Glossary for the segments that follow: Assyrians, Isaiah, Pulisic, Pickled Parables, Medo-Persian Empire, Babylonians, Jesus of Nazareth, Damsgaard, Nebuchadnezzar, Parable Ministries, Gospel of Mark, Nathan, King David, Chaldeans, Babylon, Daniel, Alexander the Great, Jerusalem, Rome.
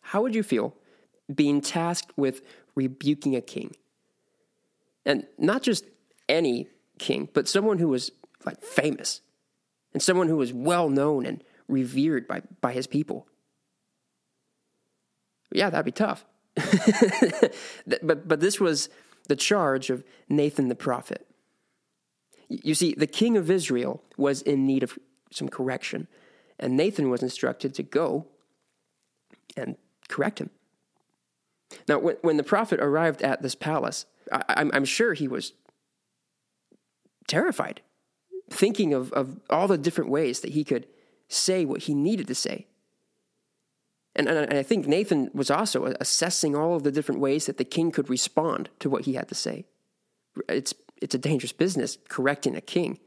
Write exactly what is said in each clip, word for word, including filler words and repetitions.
How would you feel being tasked with rebuking a king? And not just any king, but someone who was like famous and someone who was well known and revered by, by his people. Yeah, that'd be tough. But but this was the charge of Nathan the prophet. You see, the king of Israel was in need of some correction, and Nathan was instructed to go and correct him. Now, when, when the prophet arrived at this palace, I, I'm, I'm sure he was terrified, thinking of, of all the different ways that he could say what he needed to say. And, and, I, and I think Nathan was also assessing all of the different ways that the king could respond to what he had to say. It's It's a dangerous business, correcting a king.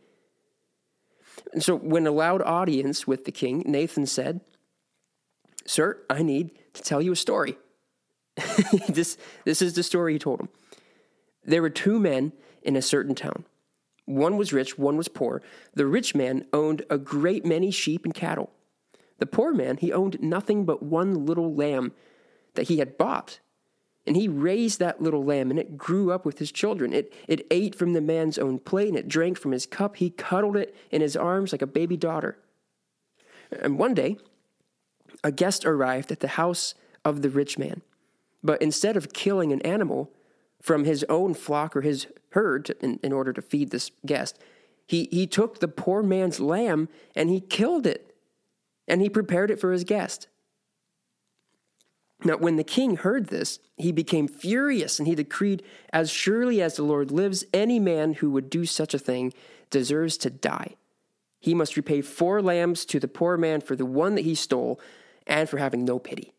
And so when allowed audience with the king, Nathan said, "Sir, I need to tell you a story." this, this is the story he told him. "There were two men in a certain town. One was rich, one was poor. The rich man owned a great many sheep and cattle. The poor man, he owned nothing but one little lamb that he had bought. And he raised that little lamb, and it grew up with his children. It it ate from the man's own plate, and it drank from his cup. He cuddled it in his arms like a baby daughter. And one day, a guest arrived at the house of the rich man. But instead of killing an animal from his own flock or his herd to, in, in order to feed this guest, he, he took the poor man's lamb, and he killed it, and he prepared it for his guest. Now, when the king heard this, he became furious, and he decreed, 'As surely as the Lord lives, any man who would do such a thing deserves to die. He must repay four lambs to the poor man for the one that he stole and for having no pity.'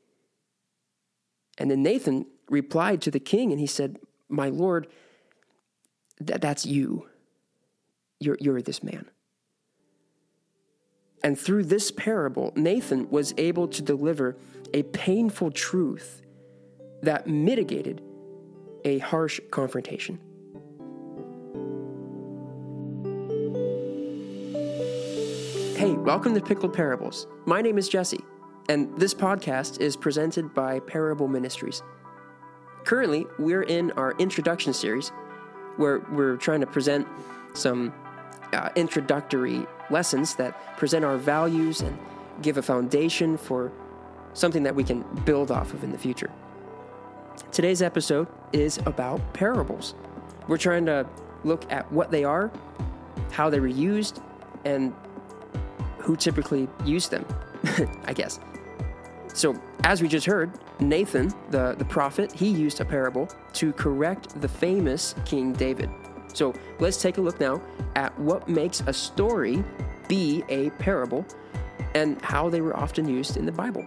And then Nathan replied to the king, and he said, 'My lord, th- that's you. You're, you're this man.'" And through this parable, Nathan was able to deliver a painful truth that mitigated a harsh confrontation. Hey, welcome to Pickled Parables. My name is Jesse, and this podcast is presented by Parable Ministries. Currently, we're in our introduction series, where we're trying to present some uh, introductory lessons that present our values and give a foundation for something that we can build off of in the future. Today's episode is about parables. We're trying to look at what they are, how they were used, and who typically used them, I guess. So as we just heard, Nathan, the, the prophet, he used a parable to correct the famous King David. So let's take a look now at what makes a story be a parable and how they were often used in the Bible.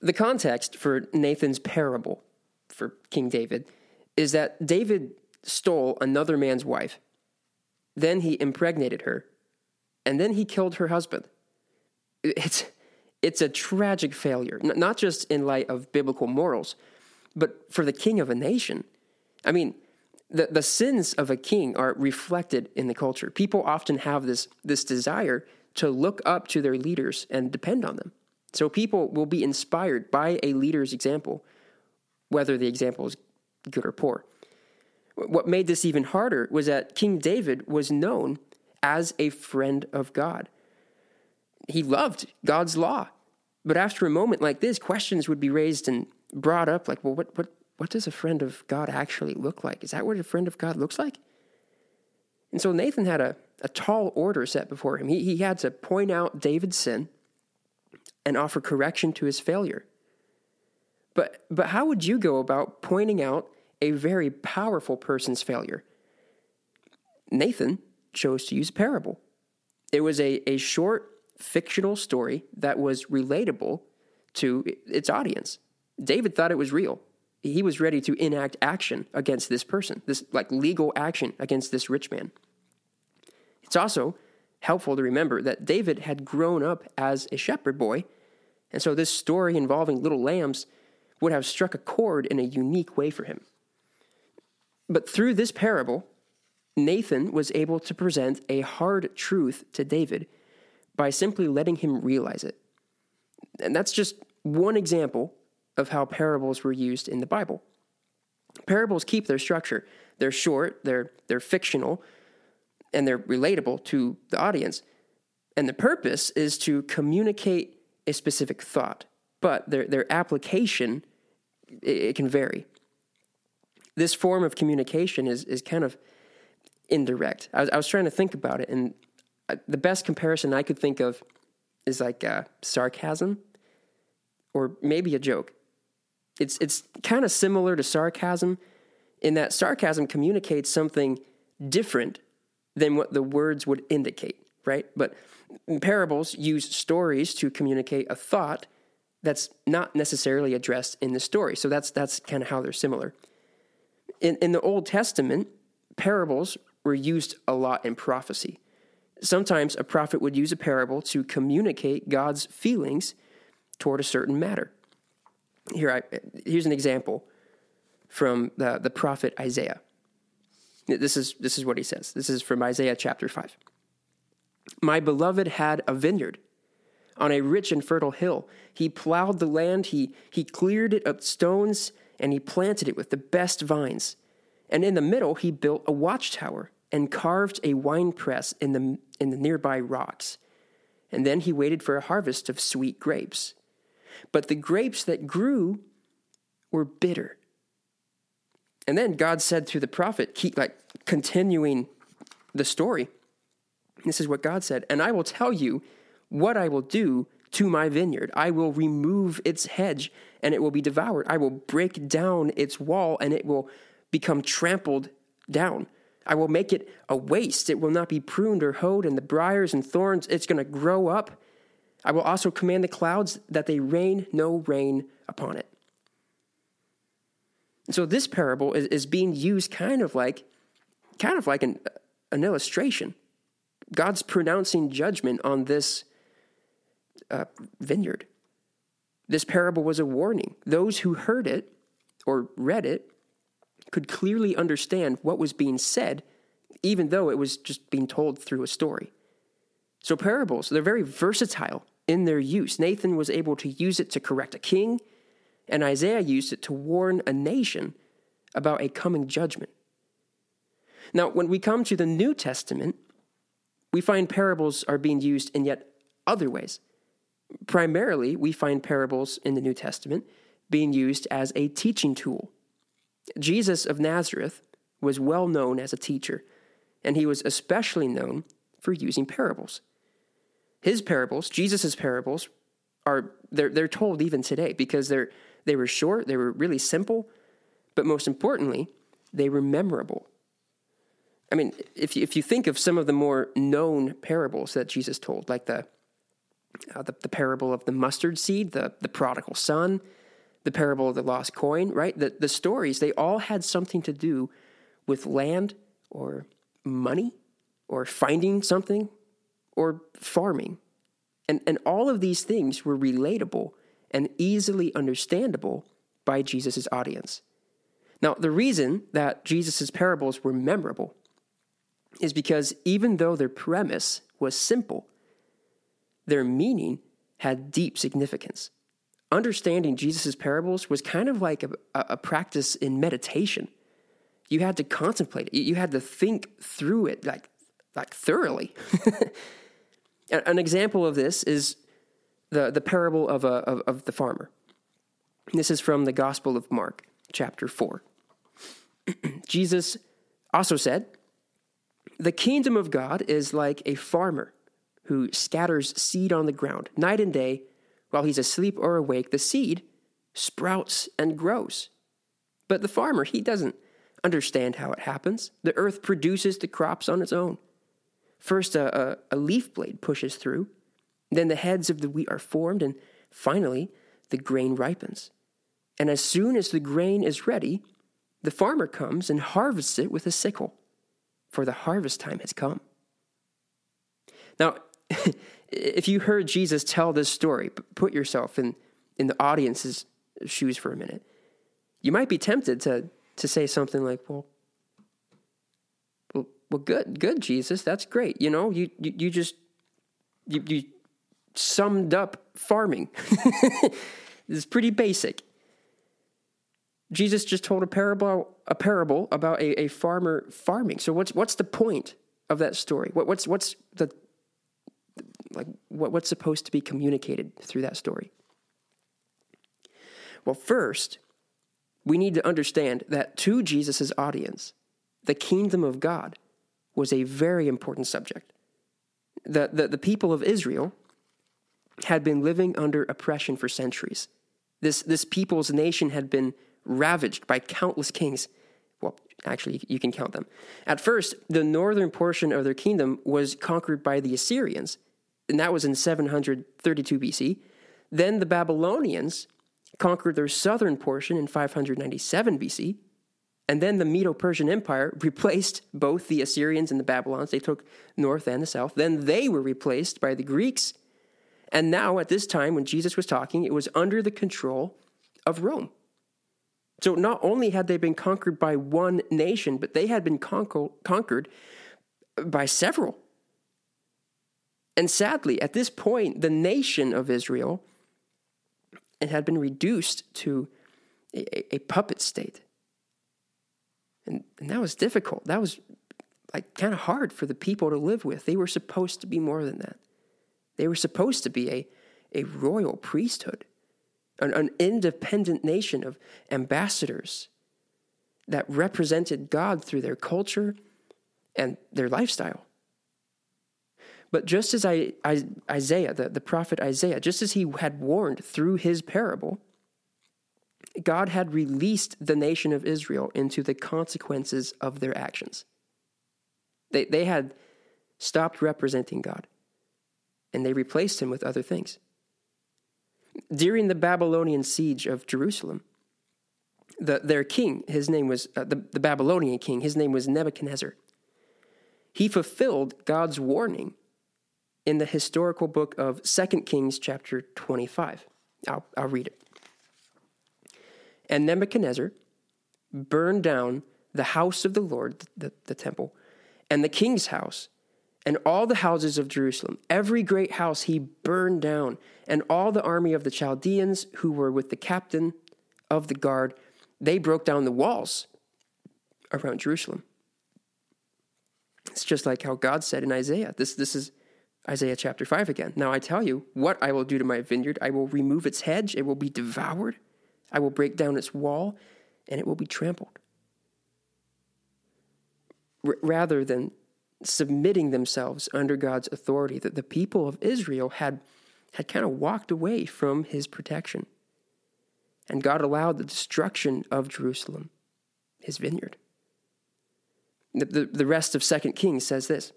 The context for Nathan's parable for King David is that David stole another man's wife. Then he impregnated her, and then he killed her husband. It's it's a tragic failure, not just in light of biblical morals, but for the king of a nation. I mean, the, the sins of a king are reflected in the culture. People often have this this desire to look up to their leaders and depend on them. So people will be inspired by a leader's example, whether the example is good or poor. What made this even harder was that King David was known as a friend of God. He loved God's law. But after a moment like this, questions would be raised and brought up like, well, what what what does a friend of God actually look like? Is that what a friend of God looks like? And so Nathan had a, a tall order set before him. He, he had to point out David's sin and offer correction to his failure. But but how would you go about pointing out a very powerful person's failure? Nathan chose to use parable. It was a, a short, fictional story that was relatable to its audience. David thought it was real. He was ready to enact action against this person, this like legal action against this rich man. It's also helpful to remember that David had grown up as a shepherd boy, and so this story involving little lambs would have struck a chord in a unique way for him. But through this parable, Nathan was able to present a hard truth to David by simply letting him realize it. And that's just one example of how parables were used in the Bible. Parables keep their structure. They're short, they're they're fictional, and they're relatable to the audience. And the purpose is to communicate a specific thought, but their their application, it, it can vary. This form of communication is is kind of indirect. I was, I was trying to think about it, and the best comparison I could think of is like uh, sarcasm or maybe a joke. It's it's kind of similar to sarcasm in that sarcasm communicates something different than what the words would indicate, right? But parables use stories to communicate a thought that's not necessarily addressed in the story. So that's that's kind of how they're similar. In in the Old Testament, parables were used a lot in prophecy. Sometimes a prophet would use a parable to communicate God's feelings toward a certain matter. Here, I, here's an example from the, the prophet Isaiah. This is, this is what he says. This is from Isaiah chapter five. My beloved had a vineyard on a rich and fertile hill. He plowed the land, he, he cleared it of stones, and he planted it with the best vines. And in the middle, he built a watchtower and carved a winepress in the, in the nearby rocks. And then he waited for a harvest of sweet grapes. But the grapes that grew were bitter. And then God said to the prophet, keep like continuing the story. This is what God said. And I will tell you what I will do to my vineyard. I will remove its hedge and it will be devoured. I will break down its wall and it will become trampled down. I will make it a waste. It will not be pruned or hoed, and the briars and thorns, it's going to grow up. I will also command the clouds that they rain no rain upon it. So this parable is, is being used kind of like, kind of like an, an illustration. God's pronouncing judgment on this uh, vineyard. This parable was a warning. Those who heard it or read it could clearly understand what was being said, even though it was just being told through a story. So parables, they're very versatile in their use. Nathan was able to use it to correct a king, and Isaiah used it to warn a nation about a coming judgment. Now, when we come to the New Testament, we find parables are being used in yet other ways. Primarily, we find parables in the New Testament being used as a teaching tool. Jesus of Nazareth was well known as a teacher, and he was especially known for using parables. His parables, Jesus's parables, are they're they're told even today because they're they were short, they were really simple, but most importantly, they were memorable. I mean, if you, if you think of some of the more known parables that Jesus told, like the uh, the, the parable of the mustard seed, the the prodigal son, the parable of the lost coin, right? The, the stories, they all had something to do with land or money or finding something or farming. And, and all of these things were relatable and easily understandable by Jesus' audience. Now, the reason that Jesus' parables were memorable is because even though their premise was simple, their meaning had deep significance. Understanding Jesus' parables was kind of like a, a practice in meditation. You had to contemplate it. You had to think through it like, like thoroughly. An example of this is the, the parable of, a, of, of the farmer. This is from the Gospel of Mark, chapter four. Jesus also said, "The kingdom of God is like a farmer who scatters seed on the ground night and day. While he's asleep or awake, the seed sprouts and grows. But the farmer, he doesn't understand how it happens. The earth produces the crops on its own. First, a, a, a leaf blade pushes through. Then the heads of the wheat are formed. And finally, the grain ripens. And as soon as the grain is ready, the farmer comes and harvests it with a sickle, for the harvest time has come." Now, if you heard Jesus tell this story, put yourself in, in the audience's shoes for a minute. You might be tempted to to say something like, well, well, well good, good, Jesus, that's great. You know, you you, you just, you, you summed up farming. It's pretty basic. Jesus just told a parable a parable about a, a farmer farming. So what's what's the point of that story? What, what's what's the like what, what's supposed to be communicated through that story? Well, first, we need to understand that to Jesus' audience, the kingdom of God was a very important subject. The, the, the people of Israel had been living under oppression for centuries. This, this people's nation had been ravaged by countless kings. Well, actually, you can count them. At first, the northern portion of their kingdom was conquered by the Assyrians, and that was in seven thirty-two B C. Then the Babylonians conquered their southern portion in five ninety-seven B C, and then the Medo-Persian Empire replaced both the Assyrians and the Babylonians. They took north and the south. Then they were replaced by the Greeks, and now at this time when Jesus was talking, it was under the control of Rome. So not only had they been conquered by one nation, but they had been conquer- conquered by several. And sadly, at this point, the nation of Israel and had been reduced to a, a puppet state. And, and that was difficult. That was like kind of hard for the people to live with. They were supposed to be more than that. They were supposed to be a, a royal priesthood, an, an independent nation of ambassadors that represented God through their culture and their lifestyle. But just as I, I, Isaiah, the, the prophet Isaiah, just as he had warned through his parable, God had released the nation of Israel into the consequences of their actions. They, they had stopped representing God, and they replaced him with other things. During the Babylonian siege of Jerusalem, the, their king, his name was, uh, the, the Babylonian king, his name was Nebuchadnezzar. He fulfilled God's warning in the historical book of Second Kings chapter twenty-five. I'll, I'll read it. And Nebuchadnezzar burned down the house of the Lord, the, the temple, and the king's house, and all the houses of Jerusalem. Every great house he burned down, and all the army of the Chaldeans who were with the captain of the guard, they broke down the walls around Jerusalem. It's just like how God said in Isaiah. This, this is Isaiah chapter five again. Now I tell you what I will do to my vineyard. I will remove its hedge. It will be devoured. I will break down its wall, and it will be trampled. R- rather than submitting themselves under God's authority, that the people of Israel had, had kind of walked away from his protection. And God allowed the destruction of Jerusalem, his vineyard. The, the, the rest of Second Kings says this.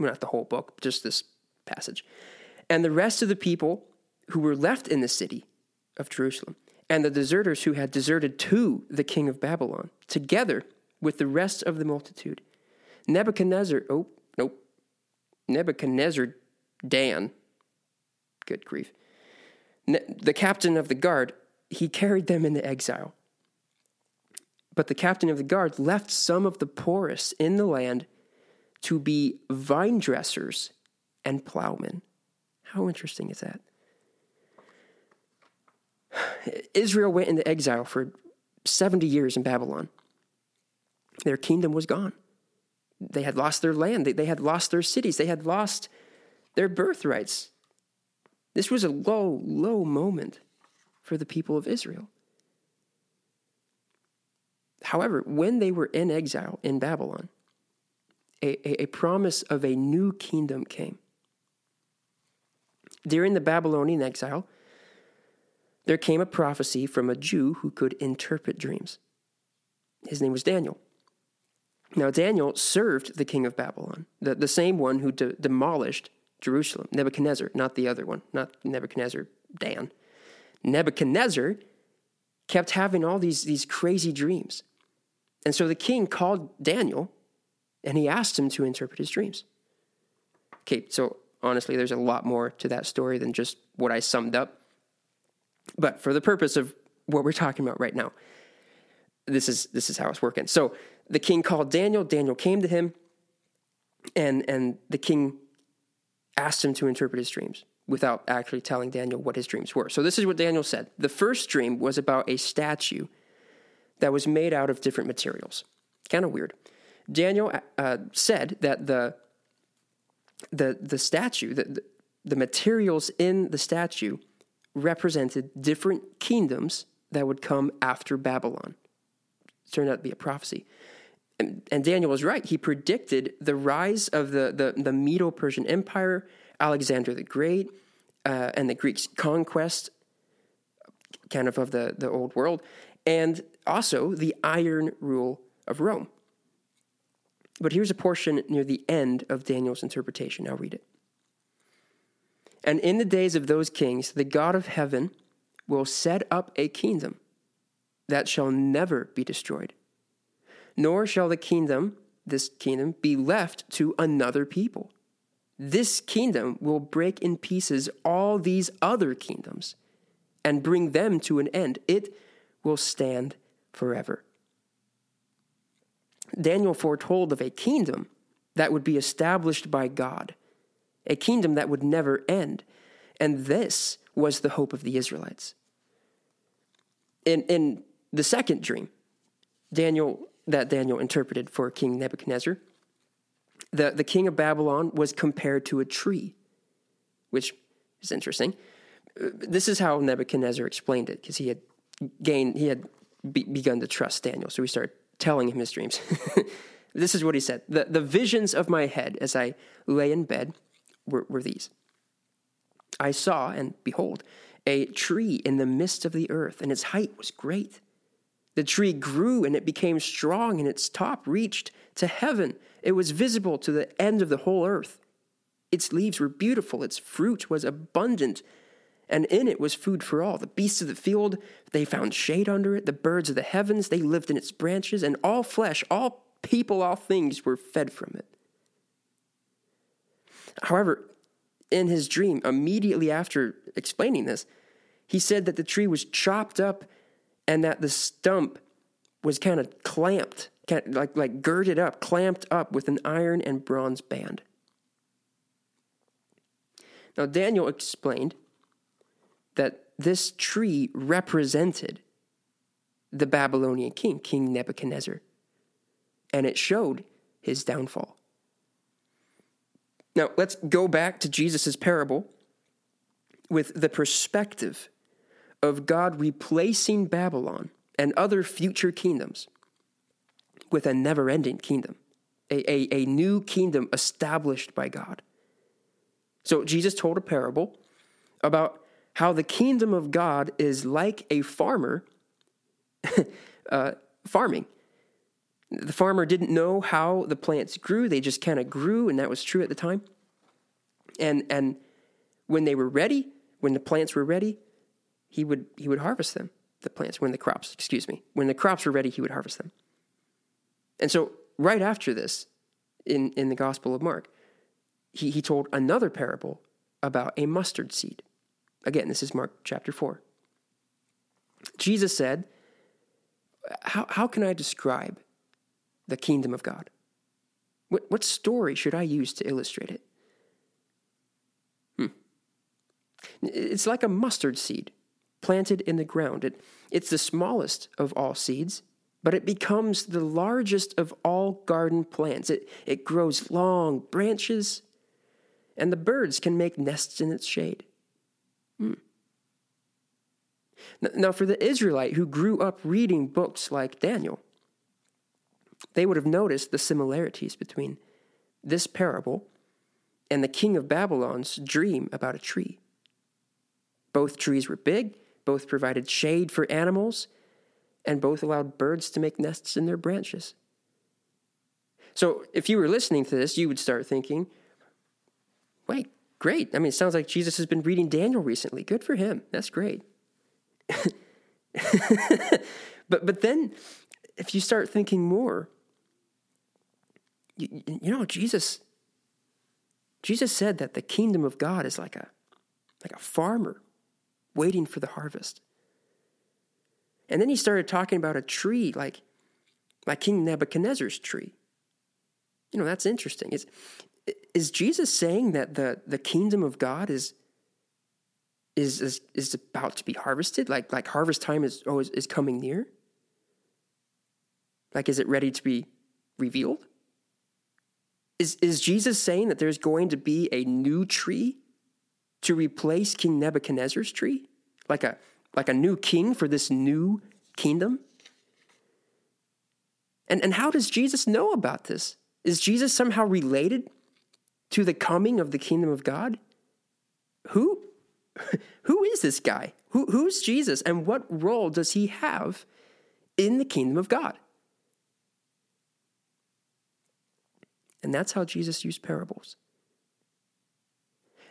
Well, not the whole book, just this passage. And the rest of the people who were left in the city of Jerusalem, and the deserters who had deserted to the king of Babylon, together with the rest of the multitude, Nebuchadnezzar, oh, nope, Nebuchadnezzar Dan, good grief, ne- the captain of the guard, he carried them into exile. But the captain of the guard left some of the poorest in the land to be vine dressers and plowmen. How interesting is that? Israel went into exile for seventy years in Babylon. Their kingdom was gone. They had lost their land. They, they had lost their cities. They had lost their birthrights. This was a low, low moment for the people of Israel. However, when they were in exile in Babylon, a, a, a promise of a new kingdom came. During the Babylonian exile, there came a prophecy from a Jew who could interpret dreams. His name was Daniel. Now, Daniel served the king of Babylon, the, the same one who de- demolished Jerusalem, Nebuchadnezzar, not the other one, not Nebuchadnezzar Dan. Nebuchadnezzar kept having all these, these crazy dreams. And so the king called Daniel, and he asked him to interpret his dreams. Okay, so honestly, there's a lot more to that story than just what I summed up. But for the purpose of what we're talking about right now, this is this is how it's working. So the king called Daniel. Daniel came to him, and and the king asked him to interpret his dreams without actually telling Daniel what his dreams were. So this is what Daniel said. The first dream was about a statue that was made out of different materials. Kind of weird. Daniel uh, said that the the the statue, the, the materials in the statue represented different kingdoms that would come after Babylon. It turned out to be a prophecy. And, and Daniel was right. He predicted the rise of the, the, the Medo-Persian Empire, Alexander the Great, uh, and the Greeks' conquest, kind of of the, the old world, and also the iron rule of Rome. But here's a portion near the end of Daniel's interpretation. I'll read it. And in the days of those kings, the God of heaven will set up a kingdom that shall never be destroyed, nor shall the kingdom, this kingdom, be left to another people. This kingdom will break in pieces all these other kingdoms and bring them to an end. It will stand forever. Daniel foretold of a kingdom that would be established by God, a kingdom that would never end. And this was the hope of the Israelites. In, in the second dream, Daniel that Daniel interpreted for King Nebuchadnezzar, the, the king of Babylon was compared to a tree, which is interesting. This is how Nebuchadnezzar explained it, because he had gained, he had be, begun to trust Daniel, so he started telling him his dreams. This is what he said. The, the visions of my head as I lay in bed were, were these. I saw, and behold, a tree in the midst of the earth, and its height was great. The tree grew, and it became strong, and its top reached to heaven. It was visible to the end of the whole earth. Its leaves were beautiful. Its fruit was abundant, and in it was food for all. The beasts of the field, they found shade under it. The birds of the heavens, they lived in its branches. And all flesh, all people, all things were fed from it. However, in his dream, immediately after explaining this, he said that the tree was chopped up and that the stump was kind of clamped, kind of like, like girded up, clamped up with an iron and bronze band. Now, Daniel explained that this tree represented the Babylonian king, King Nebuchadnezzar, and it showed his downfall. Now, let's go back to Jesus' parable with the perspective of God replacing Babylon and other future kingdoms with a never-ending kingdom, a, a, a new kingdom established by God. So Jesus told a parable about how the kingdom of God is like a farmer uh, farming. The farmer didn't know how the plants grew. They just kind of grew, and that was true at the time. And and when they were ready, when the plants were ready, he would he would harvest them, the plants, when the crops, excuse me. When the crops were ready, he would harvest them. And so right after this, in, in the Gospel of Mark, he, he told another parable about a mustard seed. Again, this is Mark chapter four. Jesus said, how, how can I describe the kingdom of God? What, what story should I use to illustrate it? Hmm. It's like a mustard seed planted in the ground. It, it's the smallest of all seeds, but it becomes the largest of all garden plants. It, it grows long branches, and the birds can make nests in its shade. Hmm. Now, for the Israelite who grew up reading books like Daniel, they would have noticed the similarities between this parable and the king of Babylon's dream about a tree. Both trees were big, both provided shade for animals, and both allowed birds to make nests in their branches. So if you were listening to this, you would start thinking, wait, great. I mean, it sounds like Jesus has been reading Daniel recently. Good for him. That's great. but but then if you start thinking more, you, you know, Jesus, Jesus said that the kingdom of God is like a, like a farmer waiting for the harvest. And then he started talking about a tree like, like King Nebuchadnezzar's tree. You know, that's interesting. Is, is Jesus saying that the, the kingdom of God is, is is is about to be harvested? Like like harvest time is oh is, is coming near? Like, is it ready to be revealed? Is is Jesus saying that there's going to be a new tree to replace King Nebuchadnezzar's tree? Like a like a new king for this new kingdom? And and how does Jesus know about this? Is Jesus somehow related to the coming of the kingdom of God? Who who is this guy? Who who's Jesus, and what role does he have in the kingdom of God? And that's how Jesus used parables.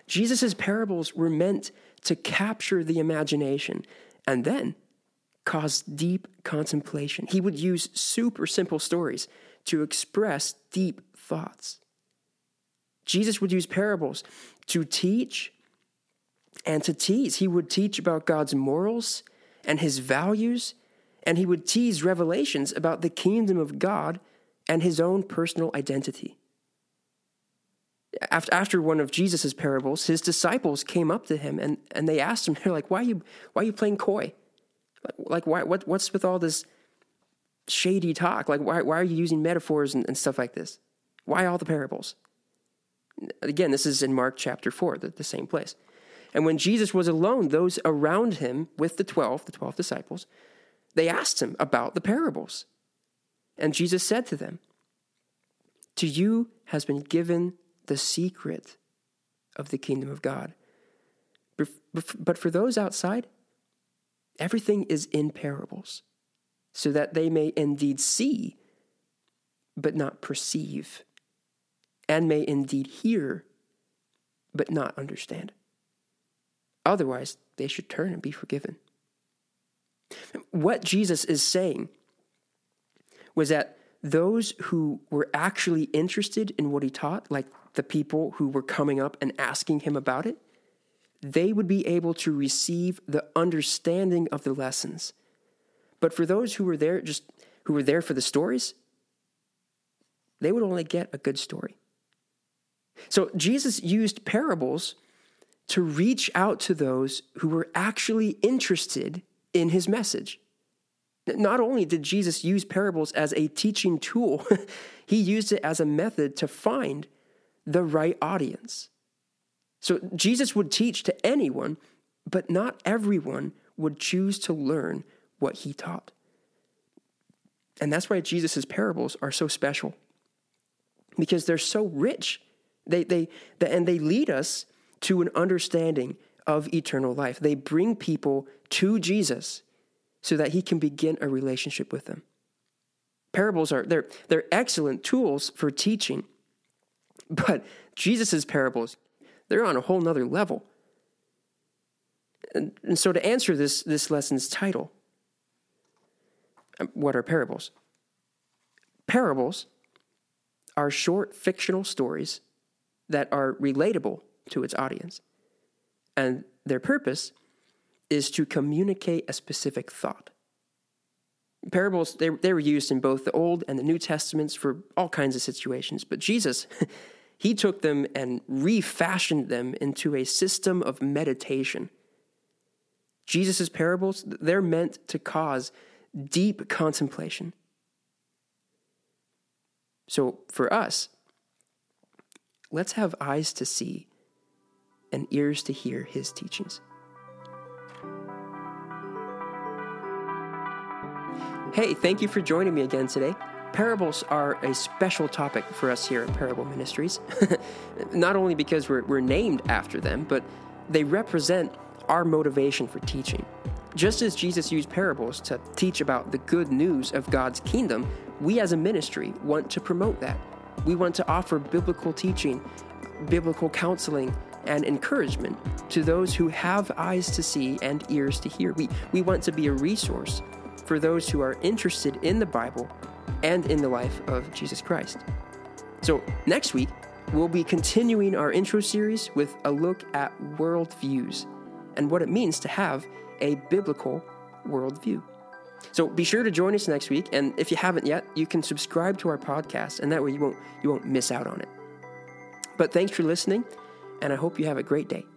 Jesus' parables were meant to capture the imagination and then cause deep contemplation. He would use super simple stories to express deep thoughts. Jesus would use parables to teach and to tease. He would teach about God's morals and his values, and he would tease revelations about the kingdom of God and his own personal identity. After, after one of Jesus' parables, his disciples came up to him and, and they asked him, they're like, why are you, why are you playing coy? Like, like why, what, what's with all this shady talk? Like, why, why are you using metaphors and, and stuff like this? Why all the parables? Again, this is in Mark chapter four, the, the same place. And when Jesus was alone, those around him with the twelve, the twelve disciples, they asked him about the parables. And Jesus said to them, "To you has been given the secret of the kingdom of God. But for those outside, everything is in parables, so that they may indeed see, but not perceive, and may indeed hear, but not understand. Otherwise, they should turn and be forgiven." What Jesus is saying was that those who were actually interested in what he taught, like the people who were coming up and asking him about it, they would be able to receive the understanding of the lessons. But for those who were there, just who were there for the stories, they would only get a good story. So Jesus used parables to reach out to those who were actually interested in his message. Not only did Jesus use parables as a teaching tool, he used it as a method to find the right audience. So Jesus would teach to anyone, but not everyone would choose to learn what he taught. And that's why Jesus' parables are so special, because they're so rich. They, they, the, and they lead us to an understanding of eternal life. They bring people to Jesus so that he can begin a relationship with them. Parables are, they're, they're excellent tools for teaching, but Jesus' parables, they're on a whole nother level. And, and so to answer this, this lesson's title, what are parables? Parables are short fictional stories that are relatable to its audience, and their purpose is to communicate a specific thought. Parables, they, they were used in both the Old and the New Testaments for all kinds of situations, but Jesus, he took them and refashioned them into a system of meditation. Jesus' parables, they're meant to cause deep contemplation. So for us, let's have eyes to see and ears to hear his teachings. Hey, thank you for joining me again today. Parables are a special topic for us here at Parable Ministries, not only because we're, we're named after them, but they represent our motivation for teaching. Just as Jesus used parables to teach about the good news of God's kingdom, we as a ministry want to promote that. We want to offer biblical teaching, biblical counseling, and encouragement to those who have eyes to see and ears to hear. We, we want to be a resource for those who are interested in the Bible and in the life of Jesus Christ. So next week, We'll be continuing our intro series with a look at worldviews and what it means to have a biblical worldview. So be sure to join us next week, and if you haven't yet, you can subscribe to our podcast, and that way you won't you won't miss out on it. But thanks for listening, and I hope you have a great day.